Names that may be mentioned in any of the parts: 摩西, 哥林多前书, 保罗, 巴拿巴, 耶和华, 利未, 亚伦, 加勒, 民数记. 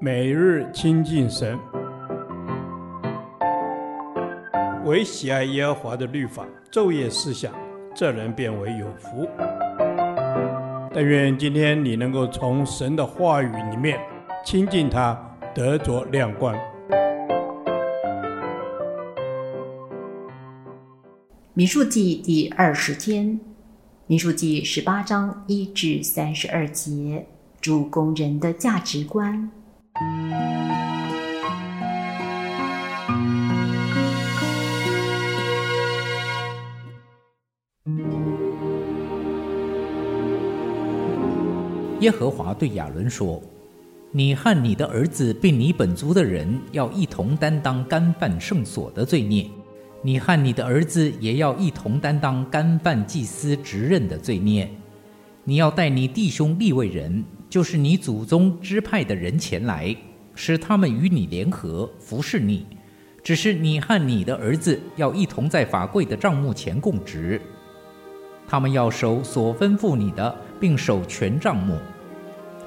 每日亲近神，唯喜爱耶和华的律法，昼夜思想，这人变为有福。但愿今天你能够从神的话语里面亲近他，得着亮光。民数记第20天，民数记18章1至32节，主工人的价值观。耶和华对亚伦说：你和你的儿子并你本族的人要一同担当干犯圣所的罪孽，你和你的儿子也要一同担当干犯祭司职任的罪孽。你要带你弟兄利未人，就是你祖宗支派的人前来，使他们与你联合服侍你。只是你和你的儿子要一同在法柜的帐幕前供职，他们要守所吩咐你的，并守全帐幕。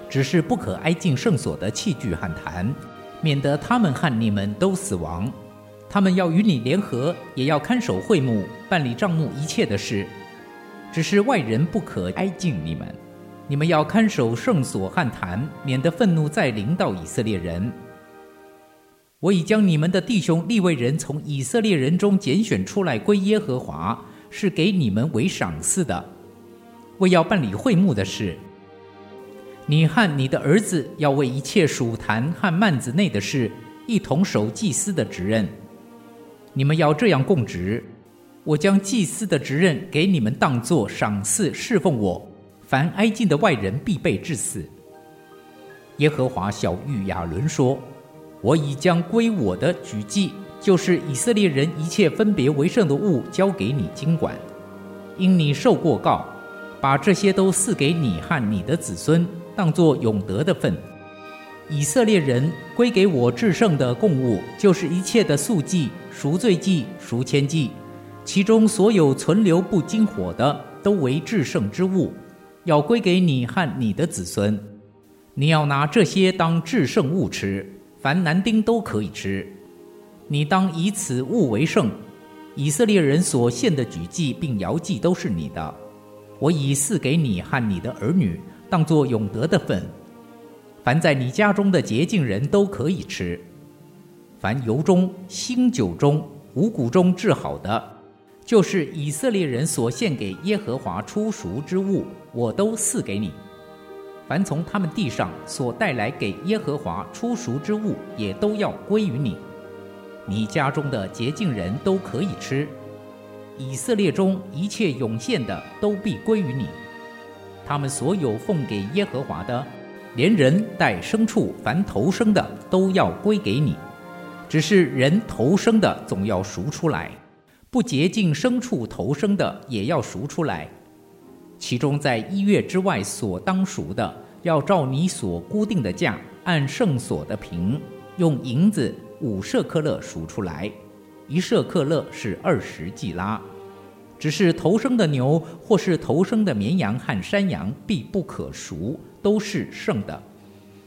只是不可挨近圣所的器具和坛，免得他们和你们都死亡。他们要与你联合，也要看守会幕，办理帐幕一切的事。只是外人不可挨近你们。你们要看守圣所和坛，免得愤怒再临到以色列人。我已将你们的弟兄利未人从以色列人中拣选出来归耶和华，是给你们为赏赐的，为要办理会幕的事。你和你的儿子要为一切属坛和幔子内的事，一同守祭司的职任。你们要这样供职。我将祭司的职任给你们当作赏赐侍奉我，凡挨近的外人必被致死。耶和华晓谕亚伦说：我已将归我的举祭，就是以色列人一切分别为圣的物，交给你经管。因你受过告，把这些都赐给你和你的子孙，当作永得的份。以色列人归给我至圣的供物，就是一切的素祭、赎罪祭、赎愆祭，其中所有存留不经火的，都为至圣之物，要归给你和你的子孙。你要拿这些当至圣物吃，凡男丁都可以吃。你当以此物为圣。以色列人所献的举祭并摇祭都是你的，我已赐给你和你的儿女，当作永得的份。凡在你家中的洁净人都可以吃。凡油中、新酒中、五谷中制好的，就是以色列人所献给耶和华初熟之物，我都赐给你。凡从他们地上所带来给耶和华初熟之物，也都要归于你。你家中的洁净人都可以吃。以色列中一切涌现的，都必归于你。他们所有奉给耶和华的，连人带牲畜凡头生的都要归给你。只是人头生的总要赎出来，不洁净牲畜头生的也要赎出来。其中在1月之外所当赎的，要照你所固定的价，按圣所的平，用银子5舍克勒赎出来。1舍克勒是20季拉。只是头生的牛或是头生的绵羊和山羊必不可赎，都是圣的，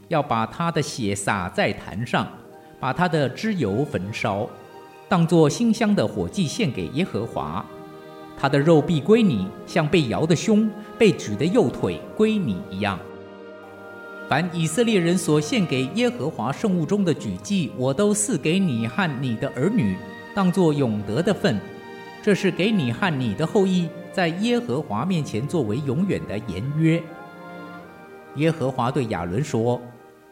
要把它的血洒在坛上，把它的脂油焚烧，当作馨香的火祭献给耶和华。它的肉必归你，像被摇的胸、被举的右腿归你一样。凡以色列人所献给耶和华圣物中的举祭，我都赐给你和你的儿女，当作永得的份。这是给你和你的后裔在耶和华面前作为永远的言约。耶和华对亚伦说：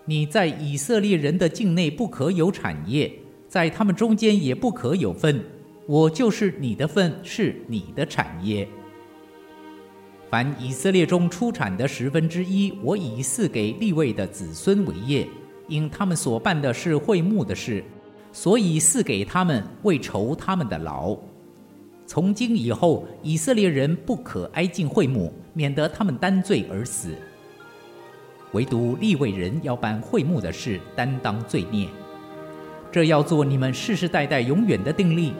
你在以色列人的境内不可有产业，在他们中间也不可有份。我就是你的份，是你的产业。凡以色列中出产的1/10，我已赐给利未的子孙为业，因他们所办的是会幕的事，所以赐给他们，为酬他们的劳。从今以后，以色列人不可挨近会幕，免得他们担罪而死。唯独利未人要办会幕的事，担当罪孽。这要做你们世世代代永远的定例。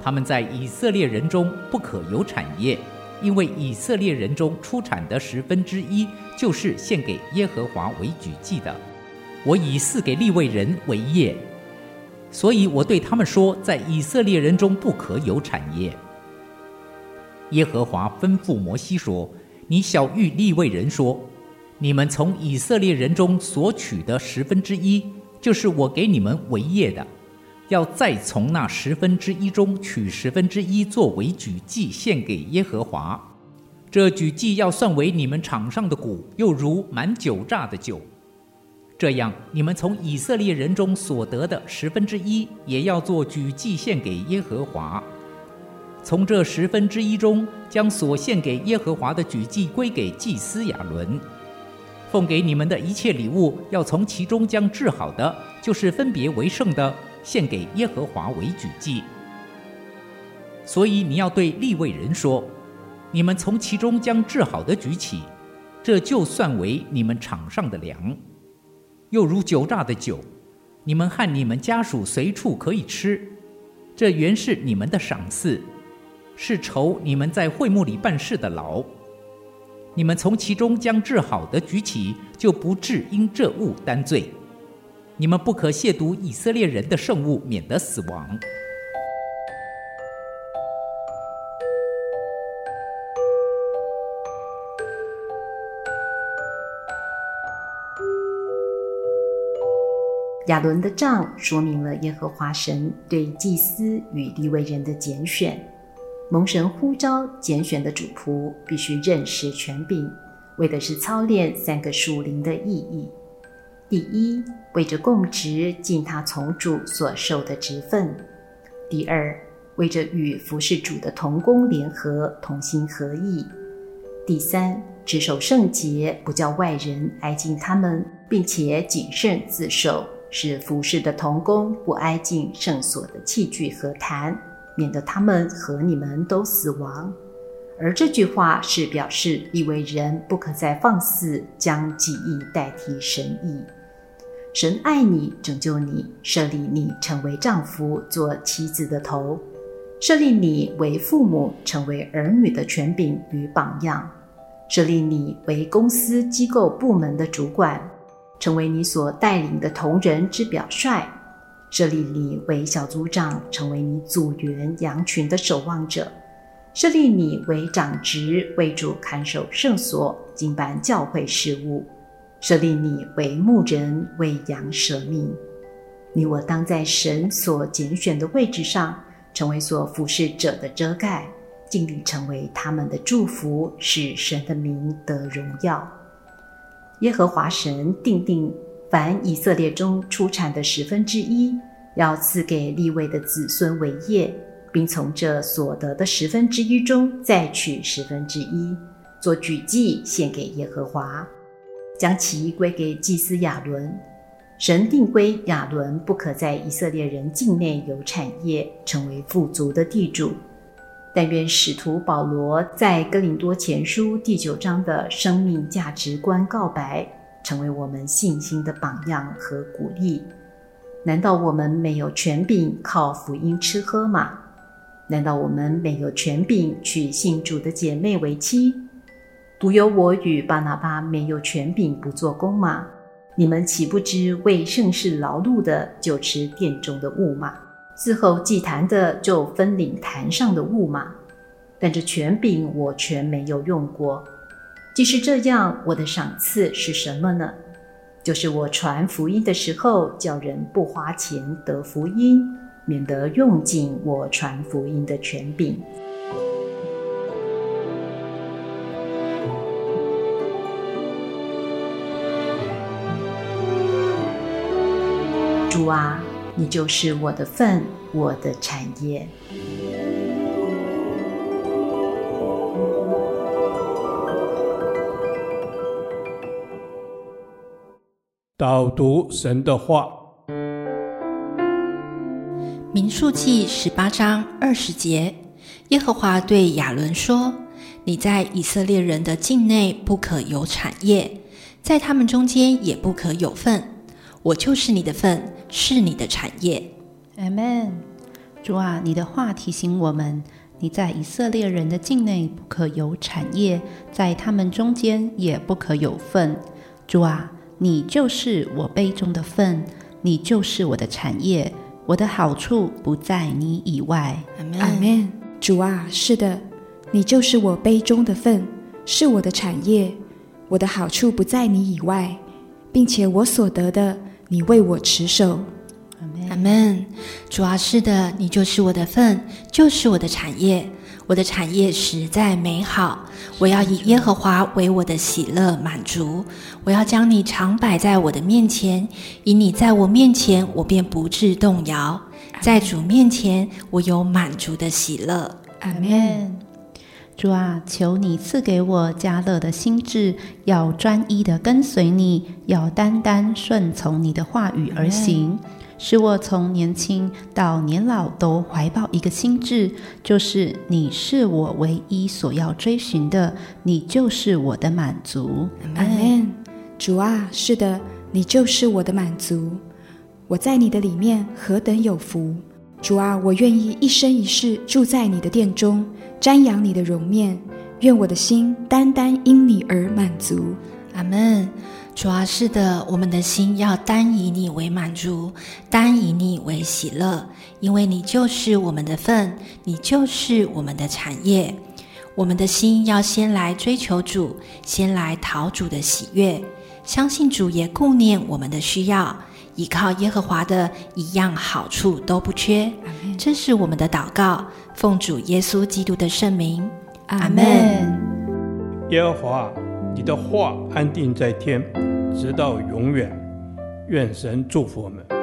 他们在以色列人中不可有产业，因为以色列人中出产的1/10就是献给耶和华为举祭的。我以赐给利未人为业，所以我对他们说，在以色列人中不可有产业。耶和华吩咐摩西说，你小谕利未人说，你们从以色列人中所取的1/10，就是我给你们为业的，要再从那1/10中取1/10作为举祭献给耶和华。这举祭要算为你们场上的谷，又如满酒榨的酒。这样，你们从以色列人中所得的1/10也要做举祭献给耶和华。从这1/10中，将所献给耶和华的举祭归给祭司亚伦。奉给你们的一切礼物，要从其中将制好的，就是分别为圣的，献给耶和华为举祭。所以你要对利未人说，你们从其中将制好的举起，这就算为你们场上的粮，又如酒榨的酒，你们和你们家属随处可以吃。这原是你们的赏赐，是酬你们在会幕里办事的劳。你们从其中将制好的举起，就不致因这物担罪。你们不可亵渎以色列人的圣物，免得死亡。亚伦的杖说明了耶和华神对祭司与利未人的拣选。蒙神呼召拣选的主仆必须认识权柄，为的是操练3个属灵的意义。第一，为着供职尽他从主所受的职分；第二，为着与服侍主的同工联合，同心合意；第三，持守圣洁，不叫外人挨近他们，并且谨慎自守，使服侍的同工不挨近圣所的器具和坛，免得他们和你们都死亡。而这句话是表示利未人不可再放肆将己意代替神意。神爱你，拯救你，设立你成为丈夫，做妻子的头，设立你为父母，成为儿女的权柄与榜样，设立你为公司机构部门的主管，成为你所带领的同仁之表率，设立你为小组长，成为你组员羊群的守望者，设立你为长职，为主看守圣所，经办教会事务，设立你为牧人，为羊舍命。你我当在神所拣选的位置上，成为所服侍者的遮盖，尽力成为他们的祝福，使神的名得荣耀。耶和华神定凡以色列中出产的1/10，要赐给利未的子孙为业，并从这所得的1/10中再取1/10，做举祭献给耶和华，将其归给祭司亚伦。神定规亚伦不可在以色列人境内有产业，成为富足的地主。但愿使徒保罗在哥林多前书第9章的生命价值观告白，成为我们信心的榜样和鼓励。难道我们没有权柄靠福音吃喝吗？难道我们没有权柄娶信主的姐妹为妻？独有我与巴拿巴没有权柄不做工吗？你们岂不知为圣事劳碌的就吃殿中的物吗？伺候祭坛的就分领坛上的物嘛。但这权柄我全没有用过。即使这样，我的赏赐是什么呢？就是我传福音的时候，叫人不花钱得福音，免得用尽我传福音的权柄。主啊，你就是我的份，我的产业。导读神的话，民数记18章20节，耶和华对亚伦说，你在以色列人的境内不可有产业，在他们中间也不可有份，我就是你的份，是你的产业。 Amen。 主啊，你的话提醒我们，你在以色列人的境内不可有产业，在他们中间也不可有份。主啊，你就是我杯中的分，你就是我的产业，我的好处不在你以外。阿们。主啊，是的，你就是我杯中的分，是我的产业，我的好处不在你以外，并且我所得的你为我持守。阿们。主啊，是的，你就是我的份，就是我的产业，我的产业实在美好，我要以耶和华为我的喜乐满足，我要将你常摆在我的面前，以你在我面前，我便不致动摇，在主面前我有满足的喜乐。阿们。主啊，求你赐给我加勒的心志，要专一的跟随你，要单单顺从你的话语而行，使我从年轻到年老都怀抱一个心志，就是你是我唯一所要追寻的，你就是我的满足。阿们。主啊，是的，你就是我的满足，我在你的里面何等有福。主啊，我愿意一生一世住在你的殿中，瞻仰你的容面，愿我的心单单因你而满足。阿们。主啊，是的，我们的心要单以你为满足，单以你为喜乐，因为你就是我们的份，你就是我们的产业。我们的心要先来追求主，先来讨主的喜悦，相信主也顾念我们的需要，依靠耶和华的一样好处都不缺。这是我们的祷告，奉主耶稣基督的圣名。阿们。耶和华，你的话安定在天，直到永远。愿神祝福我们。